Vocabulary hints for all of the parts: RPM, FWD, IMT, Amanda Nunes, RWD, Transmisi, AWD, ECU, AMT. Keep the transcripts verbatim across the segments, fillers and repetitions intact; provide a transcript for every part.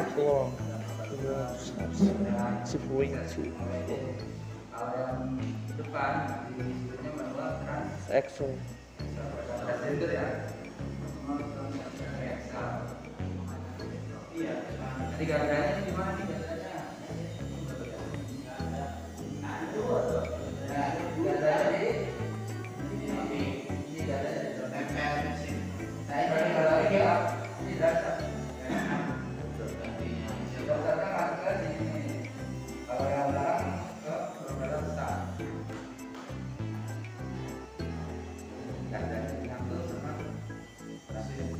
Papua sepuluh inci. Kalau yang depan disebutnya bahwa trans-exo ya. Iya. Tiga gayanya gimana tiga gayanya? Nah itu nah tiga gayanya ini ini gayanya nempel di sini. Saya ini kalau lagi up ini dasar. Dasarnya masuknya di sini. Kalau yang belakang ke perbedaan besar. Gayanya diambil sama hasil.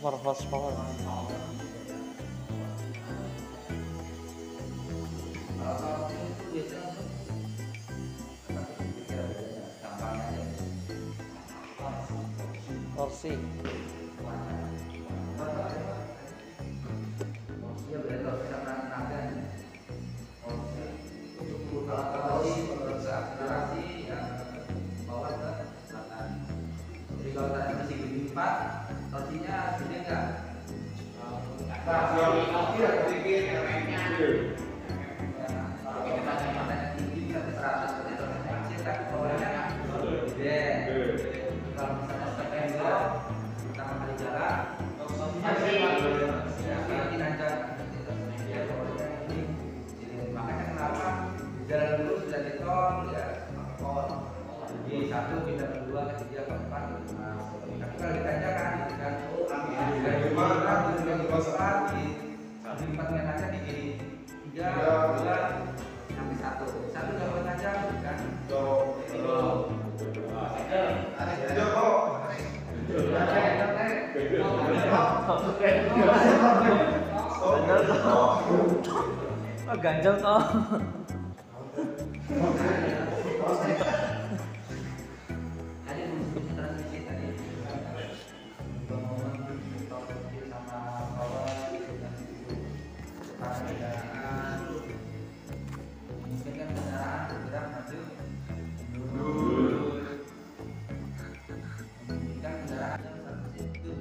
Over horsepower. Torsi. Ganjel toh. Tadi mungkin transmisi tadi pembangunan transmisi sama power dan itu kendaraan mungkin kan kendaraan bergerak maju mundur mungkin kan kendaraan transmisi itu.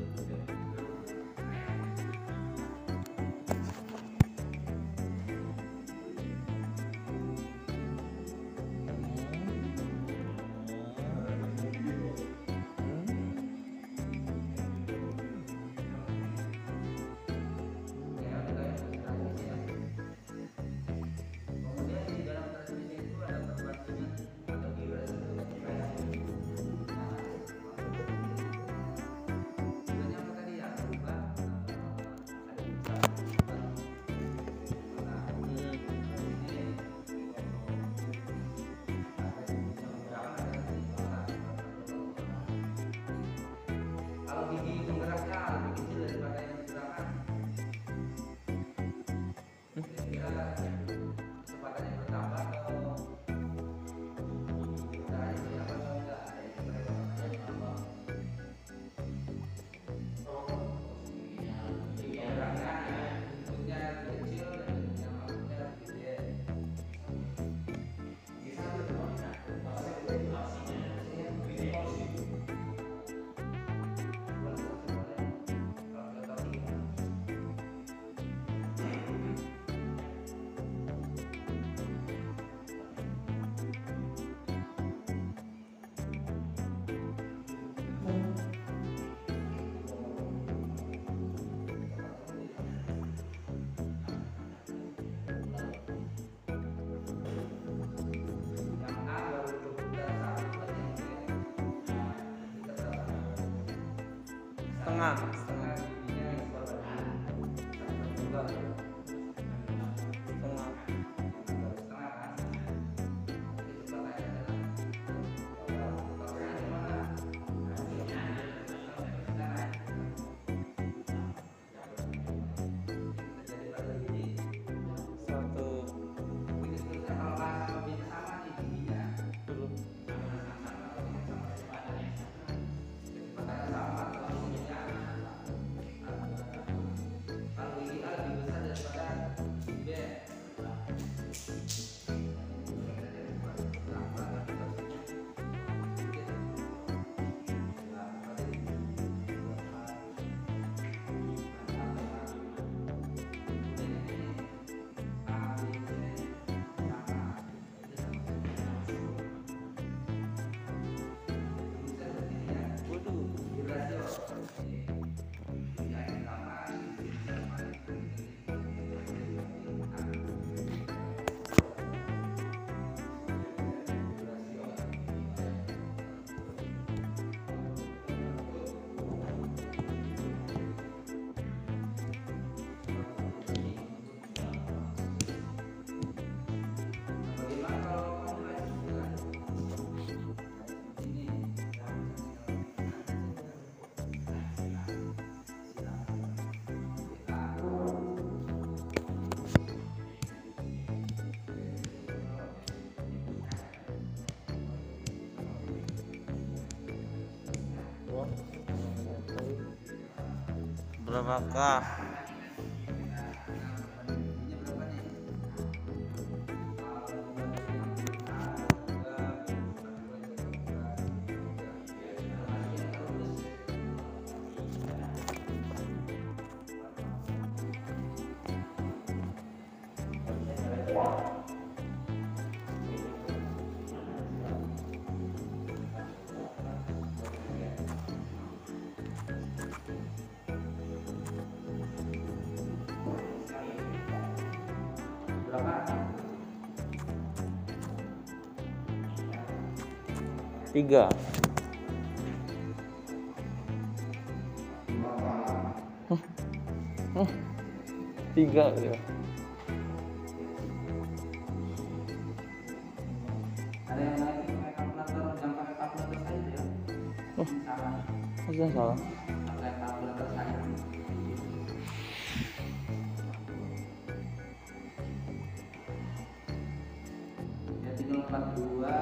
Apakah tiga tiga ya. Ada yang lagi pakai kalkulator, jangan pakai kalkulator saja ya. Oh, salah. Salah. Pakai kalkulator saja. Ya tinggal empat puluh dua.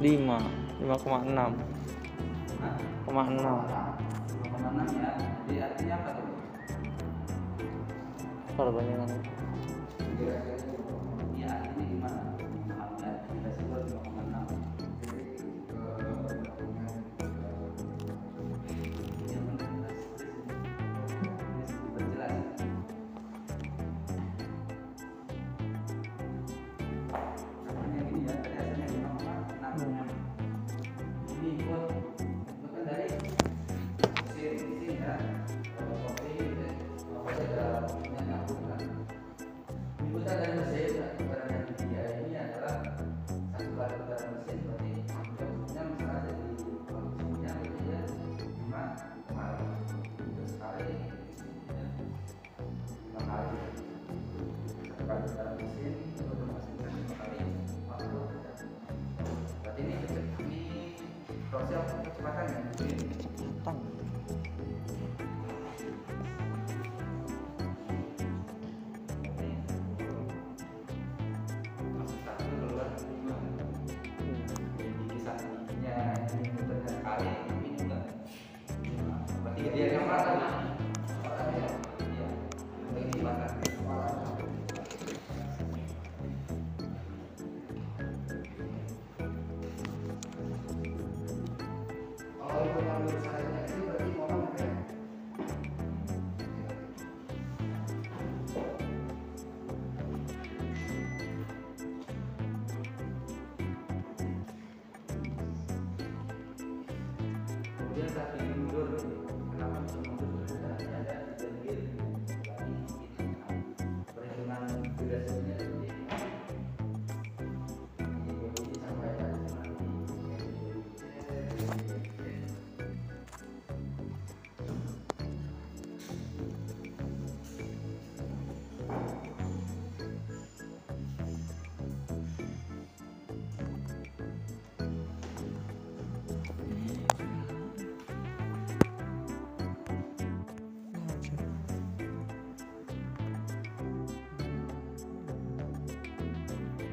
lima lima koma enam koma enam ya, jadi artinya apa tuh? Kalau bandingan itu ya artinya gimana?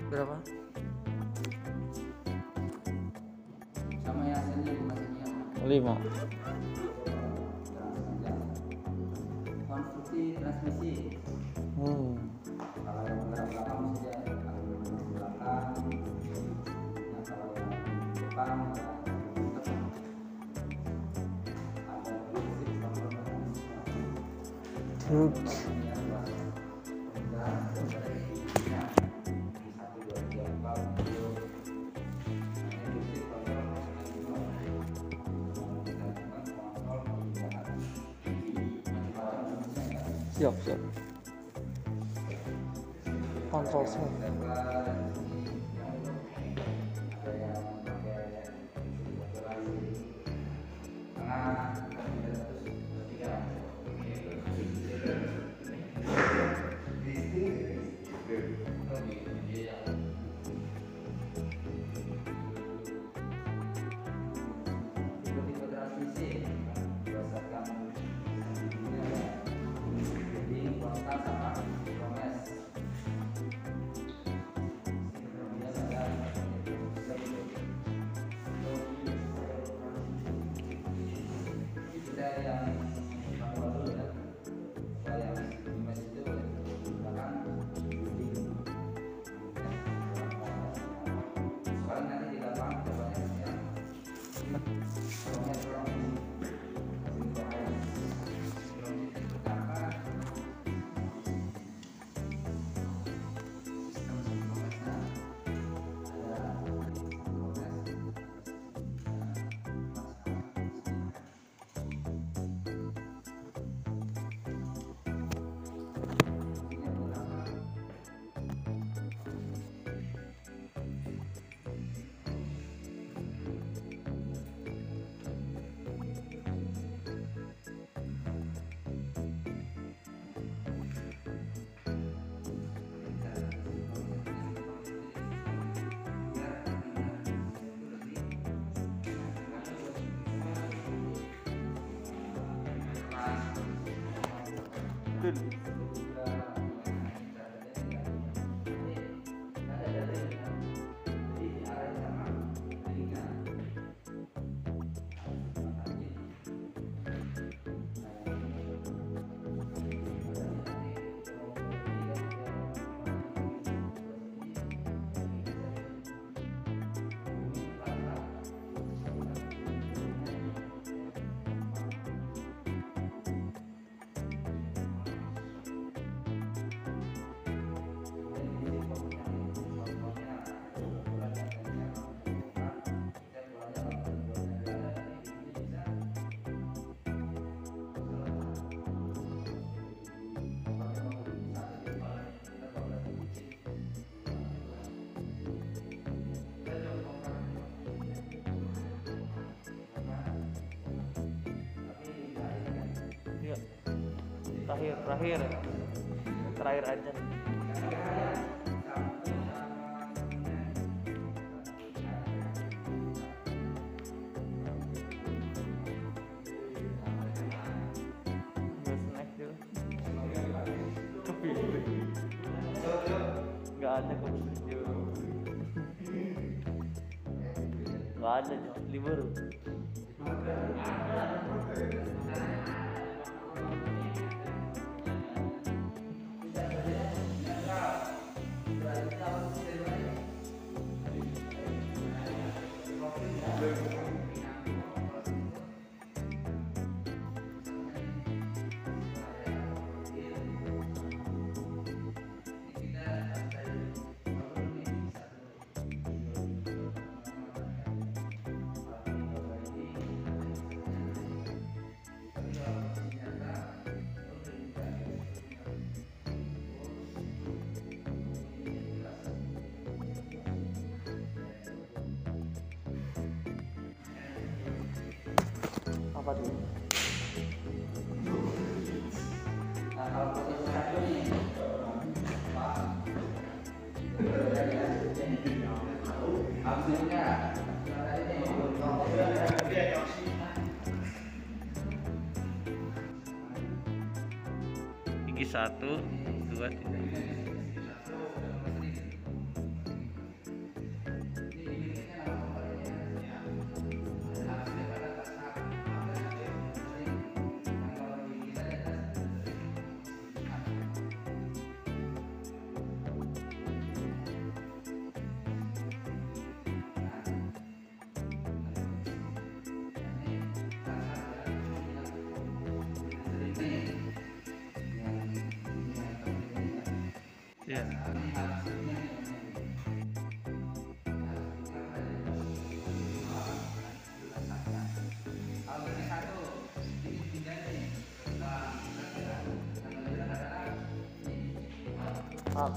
Berapa? Sama yang hasilnya lima. Konstruksi transmisi. Hmm. Kalau yang belakang saja, kalau yang belakang, kalau yang depan, ada prinsip pemrograman. Siap, siap. Kontrol semua. Transmisi terakhir terakhir terakhir aja. Nggak ada khusus nggak ada libur. Gigi satu, dua, tiga. Yeah. Up.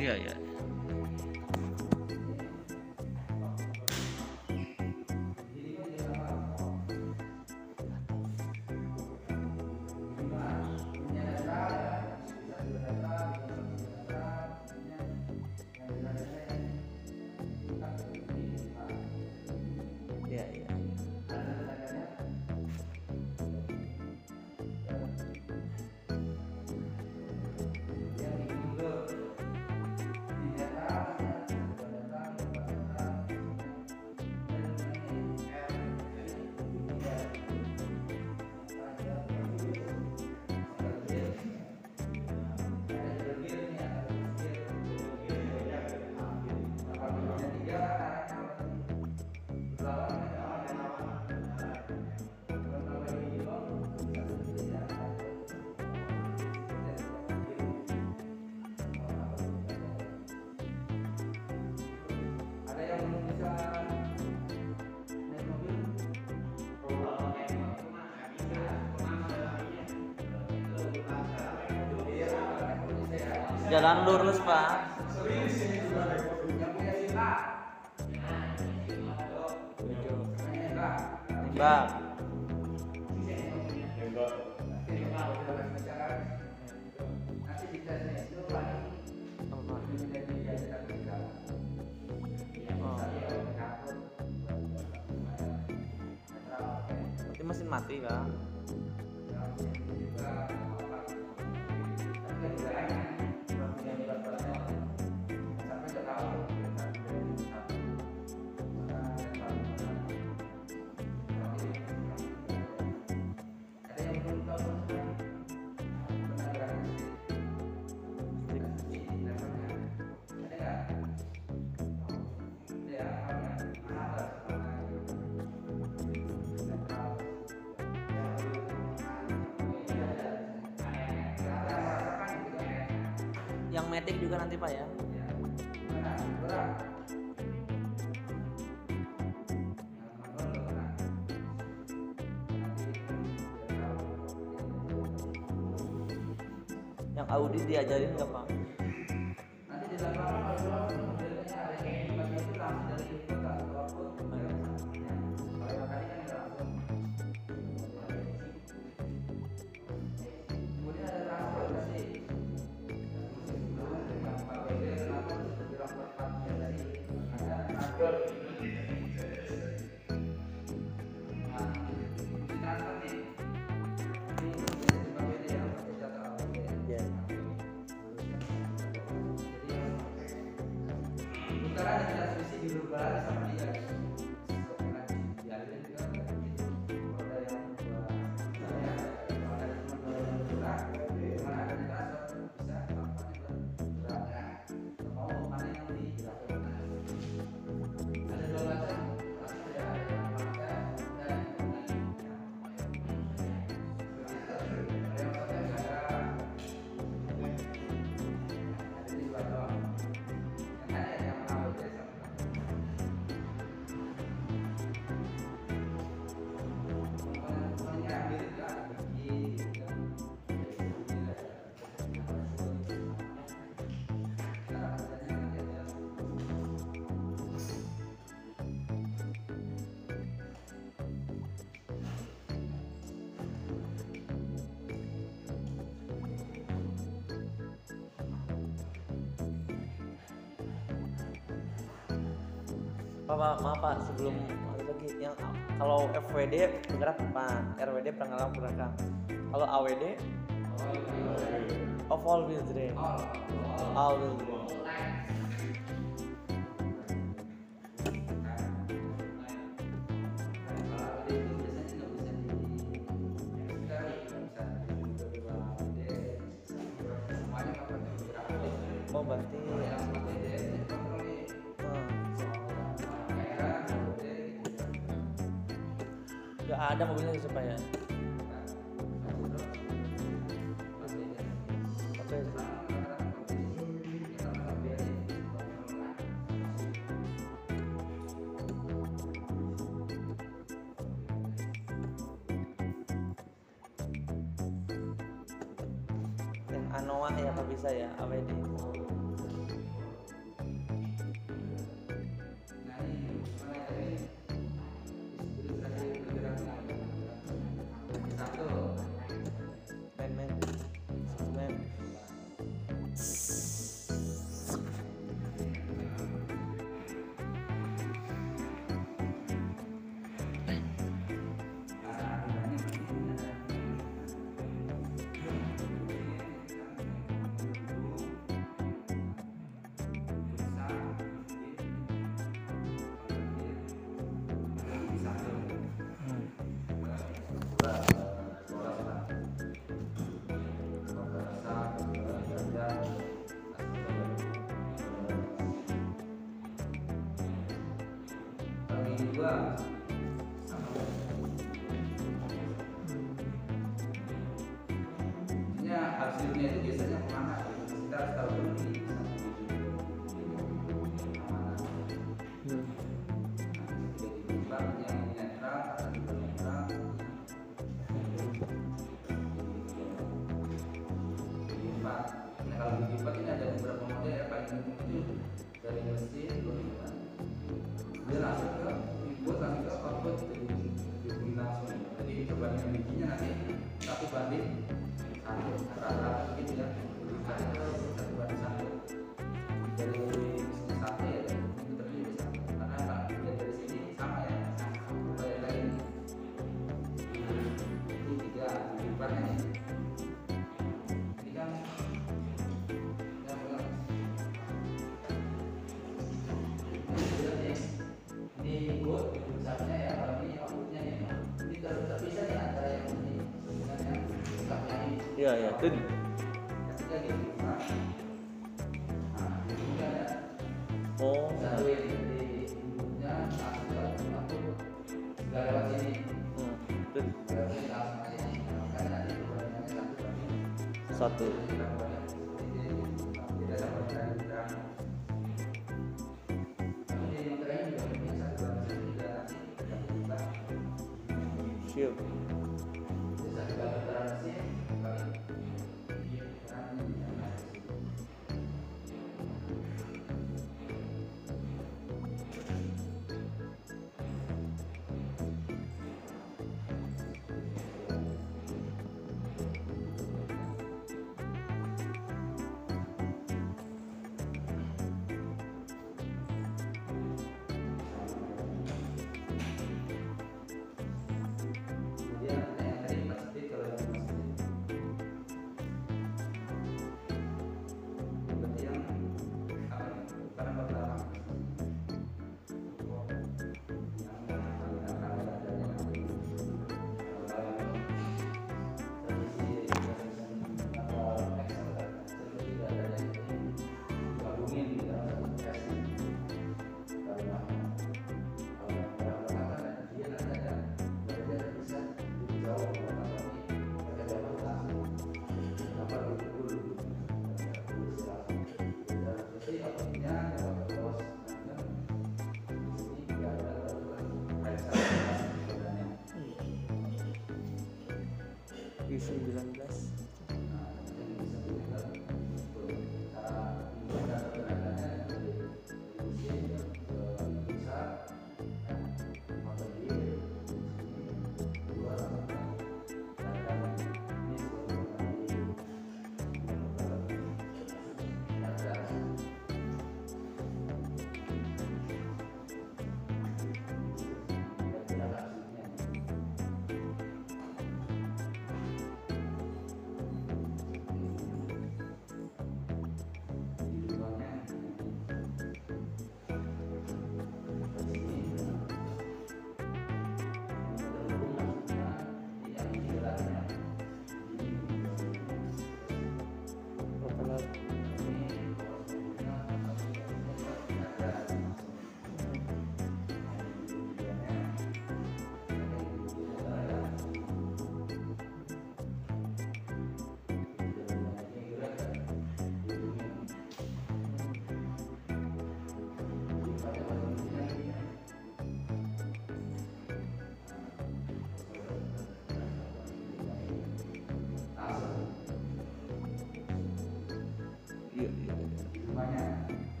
Iya, iya. Iya, Jalan lurus, Pak. Tembak. Berarti mesin mati, Pak. Yang metik juga nanti, Pak, ya. Yang audit diajarin enggak, Pak? Nanti di lapangan Pak, maaf Pak, sebelum lagi yang kalau F W D bergerak depan, R W D pergerak belakang. Kalau A W D of all wheel drive. All wheel drive. Oh, berarti gak ada mobilnya supaya yang anoa ya apa bisa ya A W D. Terima kasih. Nah, kalau di kipas ini ada beberapa model ya, paling penting dari mesin dominan dia langsung ke input, langsung ke output, dihubungin langsung. Jadi coba dengan bikinnya nanti satu banding satu, rata-rata begitu ya, satu banding satu dari mesin satu ya, itu terlihat karena kalau dilihat dari sini sama ya, supaya lain itu tiga kipasnya nih. Ya ya, itu nih. Oh. Satu ini di inputnya, satu lagi satu nggak lewat sini. Itu. Satu. Siap.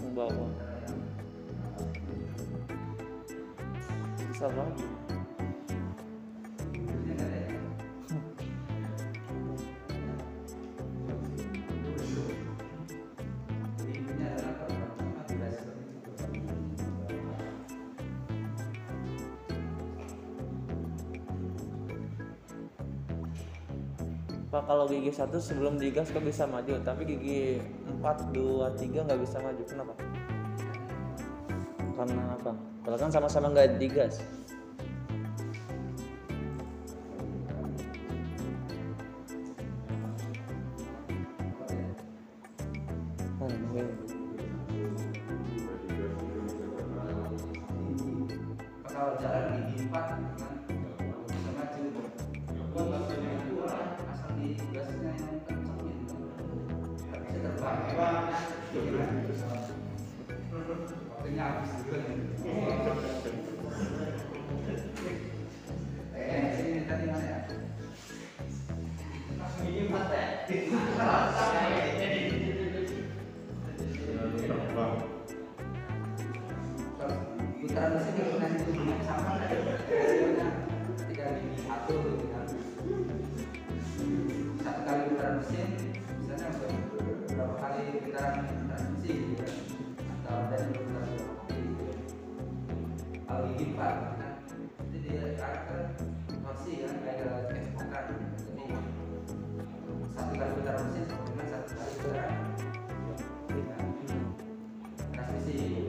Membawa salah Pak, kalau gigi satu sebelum digas kok bisa maju, tapi gigi empat, dua, tiga nggak bisa maju, kenapa? Karena apa? Kalau kan sama-sama nggak digas. Kalau jalan gigi empat Eh, sini tadi mana ya? putaran mesin itu nanti sama ada hasilnya tiga ribu satu gitu kan. Satu kali putaran mesin misalnya berapa kali putaran transmisi gitu kan, atau dari putaran gitu kalau gigi empat kan itu dia karakter torsi yang ada ekspokan. Jadi satu kali putaran mesin sama dengan satu kali putaran transmisi.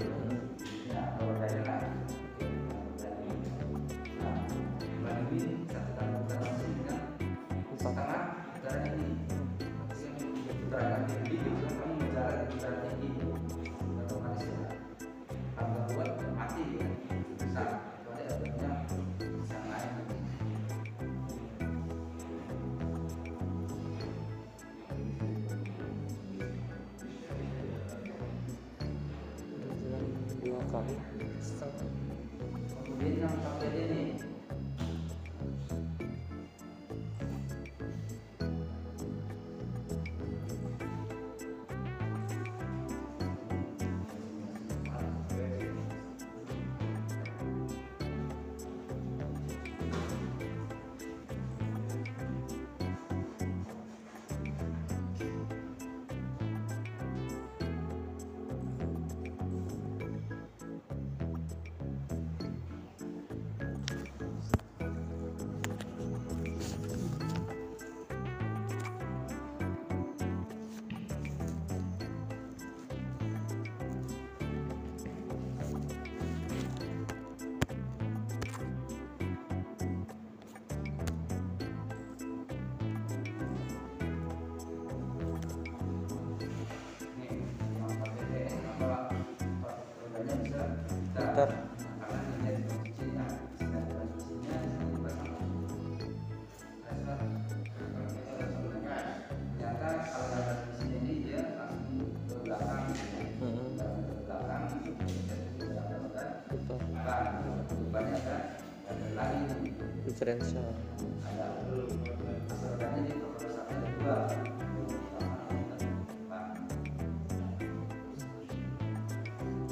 Diferensial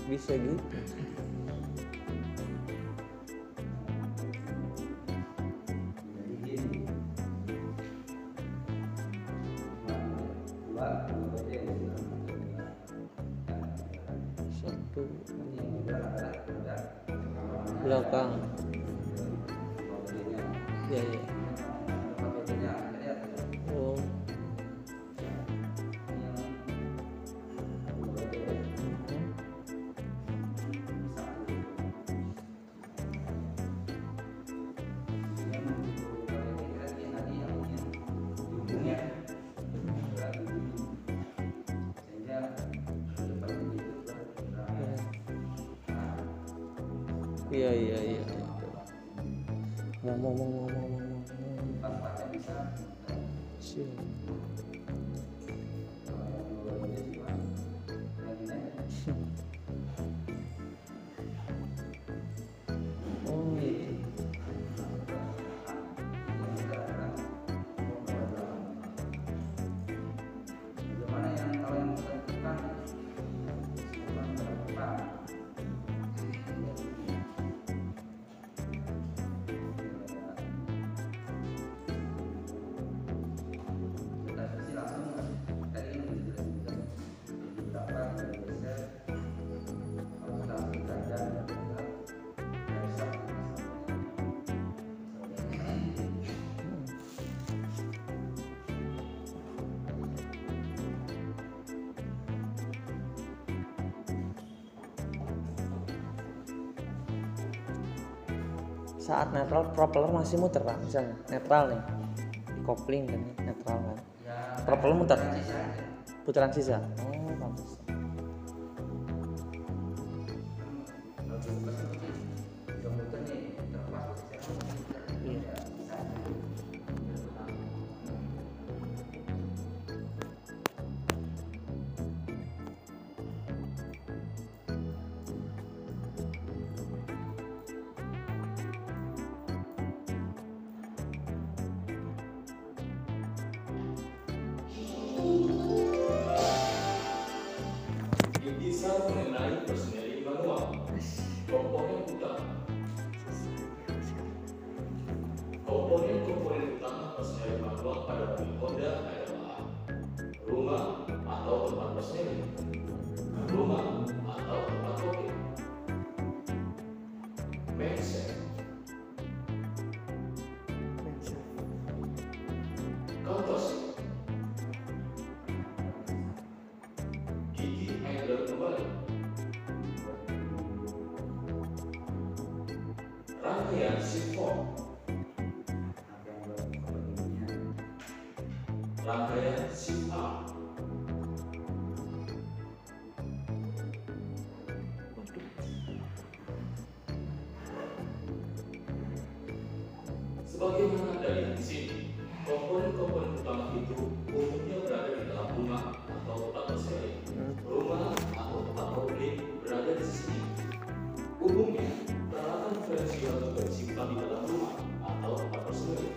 bisa gitu. Satu belakang. Ya, ya. Oh. Iya, iya, iya. Mau, mau, mau, mau. Sih. Oh iya. Bagaimana yang kalian lakukan? Saat netral propeller masih muter Pak, misalnya netral nih di kopling dan netral kan ya, propeller muter putaran sisa. Oh bagus. mesin, rumah, atau tempat kopi. Mindset. Kontos. Gigi handle kembali. Rangkaian sifon. Rangkaian sifon. Sebagaimana dari di sini, komponen-komponen utama itu umumnya berada di dalam rumah atau tempat berseri. Rumah atau tempat publik berada di sisi ini. Umumnya, peralatan konvensional juga disimpan di dalam rumah atau tempat berseri.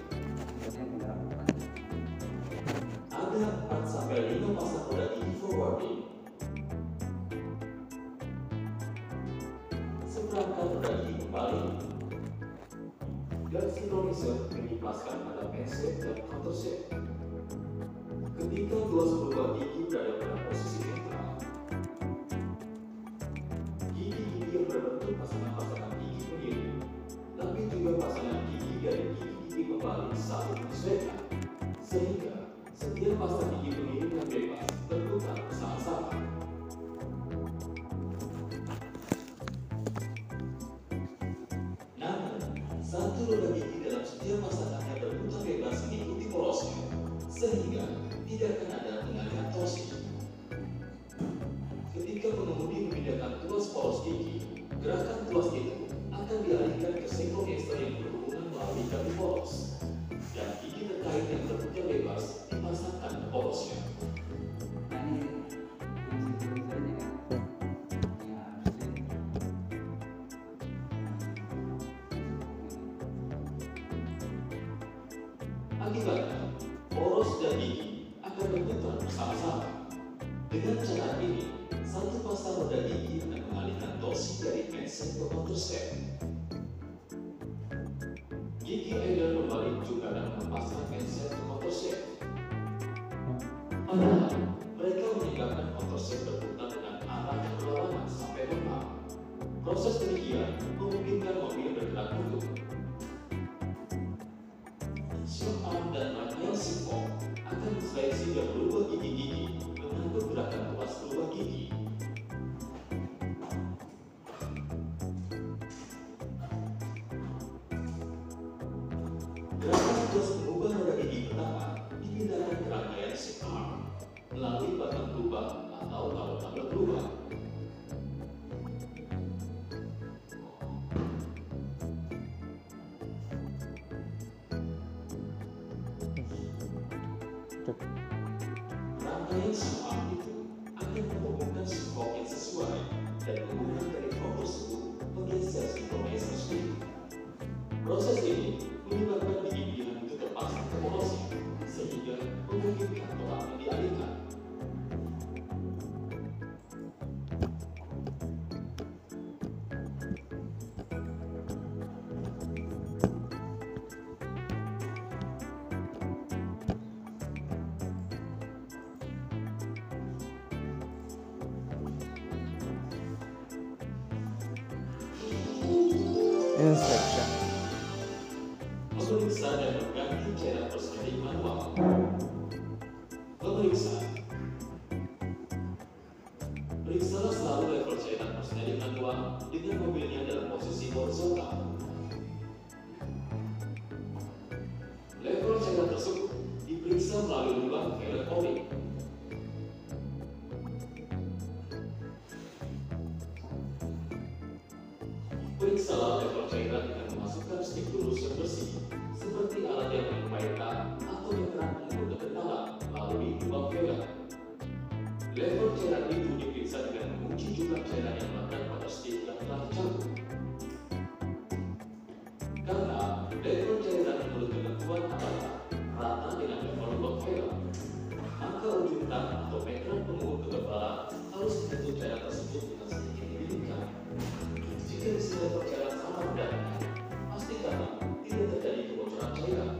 Ada empat sampai lima pasang roda gigi forwarding. Seperangkat roda gigi kembali. Dan sinkronizer mengimplaskan pada handset dan counterset. Ketika dua sebuah gigi berada pada posisi netral, gigi-gigi yang berbentuk pasangan-pasangan gigi berdiri, tapi juga pasangan gigi dari gigi-gigi kembali saling berseberangan, sehingga setiap pasangan gigi berdiri yang bebas berputar bersama-sama. Satu roda gigi dalam setiap pasangannya berputar bebas mengikuti polosnya, sehingga tidak akan ada pengalihan torsi. Ketika pengemudi memindahkan tuas polos gigi, gerakan tuas itu akan dialihkan ke sinkronizer yang berhubungan melalui kaki polos, dan gigi terkait yang berputar bebas dipasangkan ke polosnya. Akibatnya, polos dan gigi akan berputar bersama-sama. Dengan cara ini, satu pasang roda gigi akan mengalihkan torsi dari handset ke counterset. Gigi idler kembali juga dapat melepaskan handset ke counterset. Padahal, mereka meninggalkan counterset berputar dengan arah yang berlawanan sampai normal. Proses demikian memungkinkan mobil bergerak mundur. Siap-arm dan rangkaian sipok akan diseleksi dan berubah gigi-gigi mengangkut gerakan tuas berubah gigi. Gerakan tuas berubah roda gigi pertama dipindahkan ke rangkaian siparm melalui batang berubah atau tabel-tabel berubah. Rangkaian siparm itu akan menghubungkan sipok yang sesuai dan menghubungkan dari fokus tersebut menggeser sinkronis tersebut. Proses ini menyebabkan gigi pilihan itu terpasang ke polosnya, sehingga memungkinkan tolaknya dialihkan. Inspection. Memeriksa dan mengganti cara berseri manual. Memeriksa. Periksalah selalu level cetak berseri manual dengan mobilnya dalam posisi horizontal. Level cetak tersebut diperiksa melalui lubang velg oli. Periksalah level cairan dengan memasukkan stik lurus yang bersih, seperti alat yang memainkan atau yang kerap menggunakan kendala melalui lubang velg. Level cairan itu diperiksa dengan menguji jumlah cairan yang melekat pada stik yang telah dicampur. Karena level cairan menurut ketentuan adalah rata dengan level lubang velg, maka ujung tang atau metron pengukur ketebalan harus menyentuh cairan tersebut dengan sedikit miringkan. Jika hasil perjalanan sama bedanya, pastikan tidak terjadi kebocoran cairan.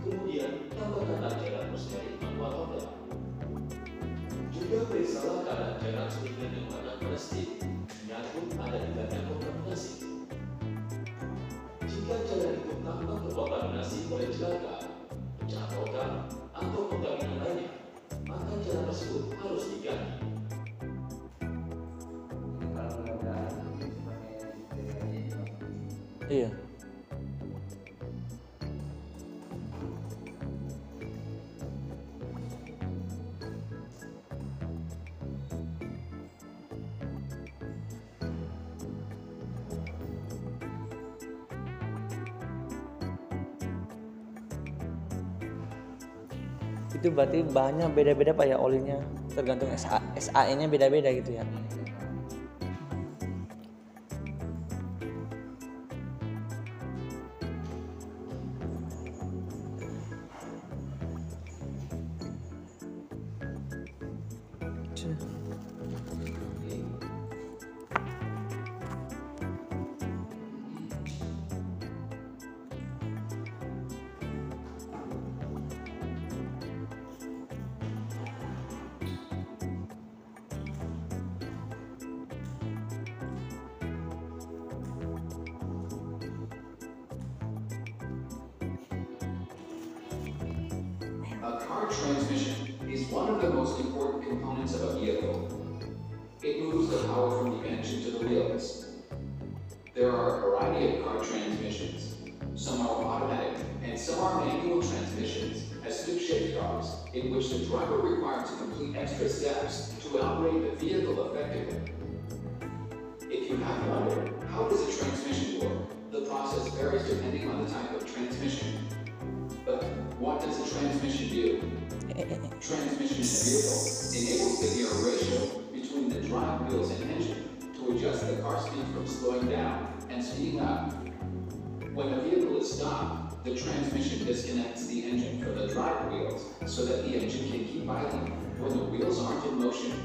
Kemudian tambahkan cairan berseri tanpa noda. Juga peristiwa kadang-kadang sehingga di mana mesin nyangkut ada ikan nyangkut ke mesin. Jika cara itu tanpa terkontaminasi oleh jelaka, pecah logam, atau kontaminan lainnya, maka cara tersebut harus diganti. Iya. Itu berarti bahannya beda-beda Pak ya, olinya tergantung S A E-nya beda-beda gitu ya. A car transmission is one of the most important components of a vehicle. It moves the power from the engine to the wheels. There are a variety of car transmissions. Some are automatic and some are manual transmissions as stick-shift cars, in which the driver requires to complete extra steps to operate the vehicle effectively. If you have wondered, how does a transmission work? The process varies depending on the type of transmission. But what does a transmission do? Transmission vehicle enables the gear ratio between the drive wheels and engine to adjust the car speed from slowing down and speeding up. When a vehicle is stopped, the transmission disconnects the engine from the drive wheels so that the engine can keep idling when the wheels aren't in motion.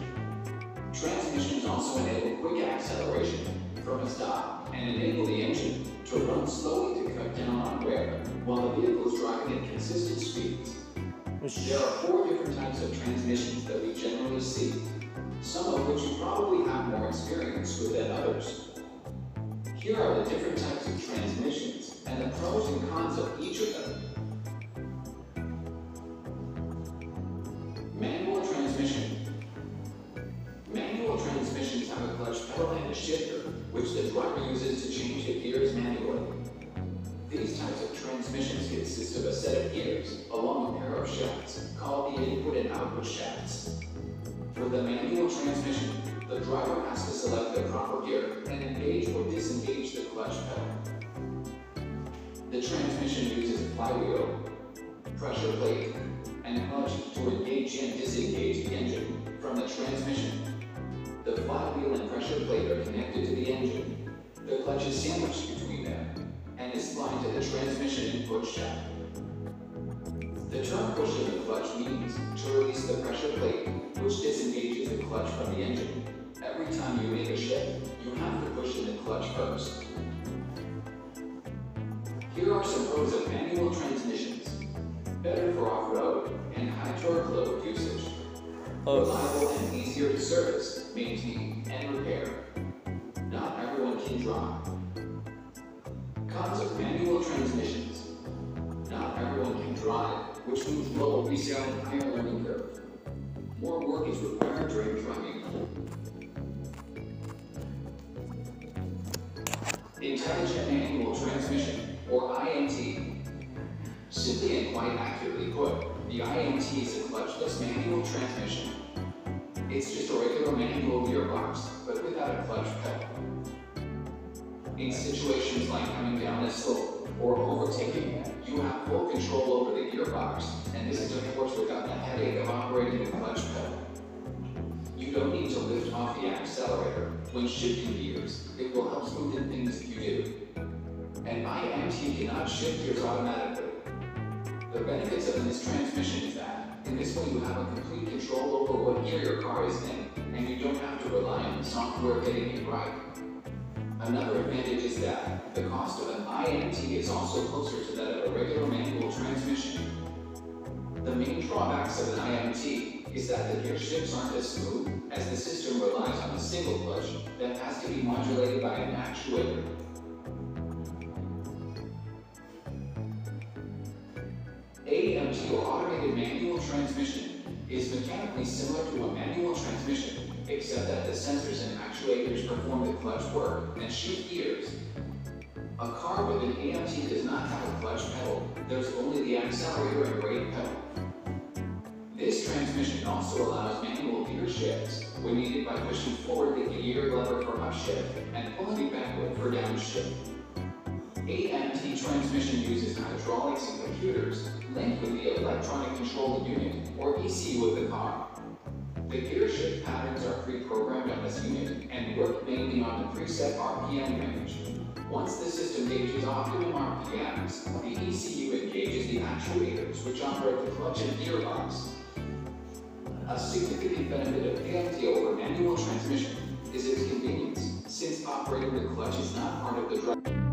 Transmissions also enable quick acceleration from a stop and enable the engine to run slowly to cut down on wear while the vehicle is driving at consistent speeds. There are four different types of transmissions that we generally see, some of which you probably have more experience with than others. Here are the different types of transmissions and the pros and cons of each of them. Manual transmission. Manual transmissions have a clutch pedal and a shifter, which the driver uses to change the gears manually. These types of transmissions consist of a set of gears along a pair of shafts called the input and output shafts. With a manual transmission, the driver has to select the proper gear and engage or disengage the clutch pedal. The transmission uses a flywheel, pressure plate, and clutch to engage and disengage the engine from the transmission. The flywheel and pressure plate are connected to the engine. The clutch is sandwiched between them and is flying to the transmission input shaft. The turn push of the clutch means to release the pressure plate, which disengages the clutch from the engine. Every time you make a shift, you have to push in the clutch first. Here are some pros of manual transmissions. Better for off-road and high torque load usage. Reliable and easier to service, maintain, and repair. Not everyone can drive. Cons of manual transmissions. Not everyone can drive, which means low resale and higher learning curve. More work is required during driving. Intelligent Manual Transmission, or I M T. Simply and quite accurately put, the I M T is a clutchless manual transmission. It's just a regular manual gearbox, but without a clutch pedal. In situations like coming down a slope or overtaking, you have full control over the gearbox, and this is of course without the headache of operating the clutch pedal. You don't need to lift off the accelerator when shifting gears. It will help smoothen things if you do. An I M T cannot shift gears automatically. The benefits of this transmission is that, in this way you have a complete control over what gear your car is in, and you don't have to rely on software getting it right. Another advantage is that the cost of an I M T is also closer to that of a regular manual transmission. The main drawbacks of an I M T is that the gear shifts aren't as smooth, as the system relies on a single clutch that has to be modulated by an actuator. A M T, or automated manual transmission, is mechanically similar to a manual transmission, except that the sensors and actuators perform the clutch work and shift gears. A car with an A M T does not have a clutch pedal, there's only the accelerator and brake pedal. This transmission also allows manual gear shifts when needed by pushing forward the gear lever for upshift and pulling backward for downshift. A M T transmission uses hydraulics and computers linked with the electronic control unit, or E C U, of the car. The gear shift patterns are pre-programmed on this unit and work mainly on the preset R P M range. Once the system gauges optimum R P Ms, the E C U engages the actuators, which operate the clutch and gearbox. A significant benefit of A M T over manual transmission is its convenience, since operating the clutch is not part of the drive.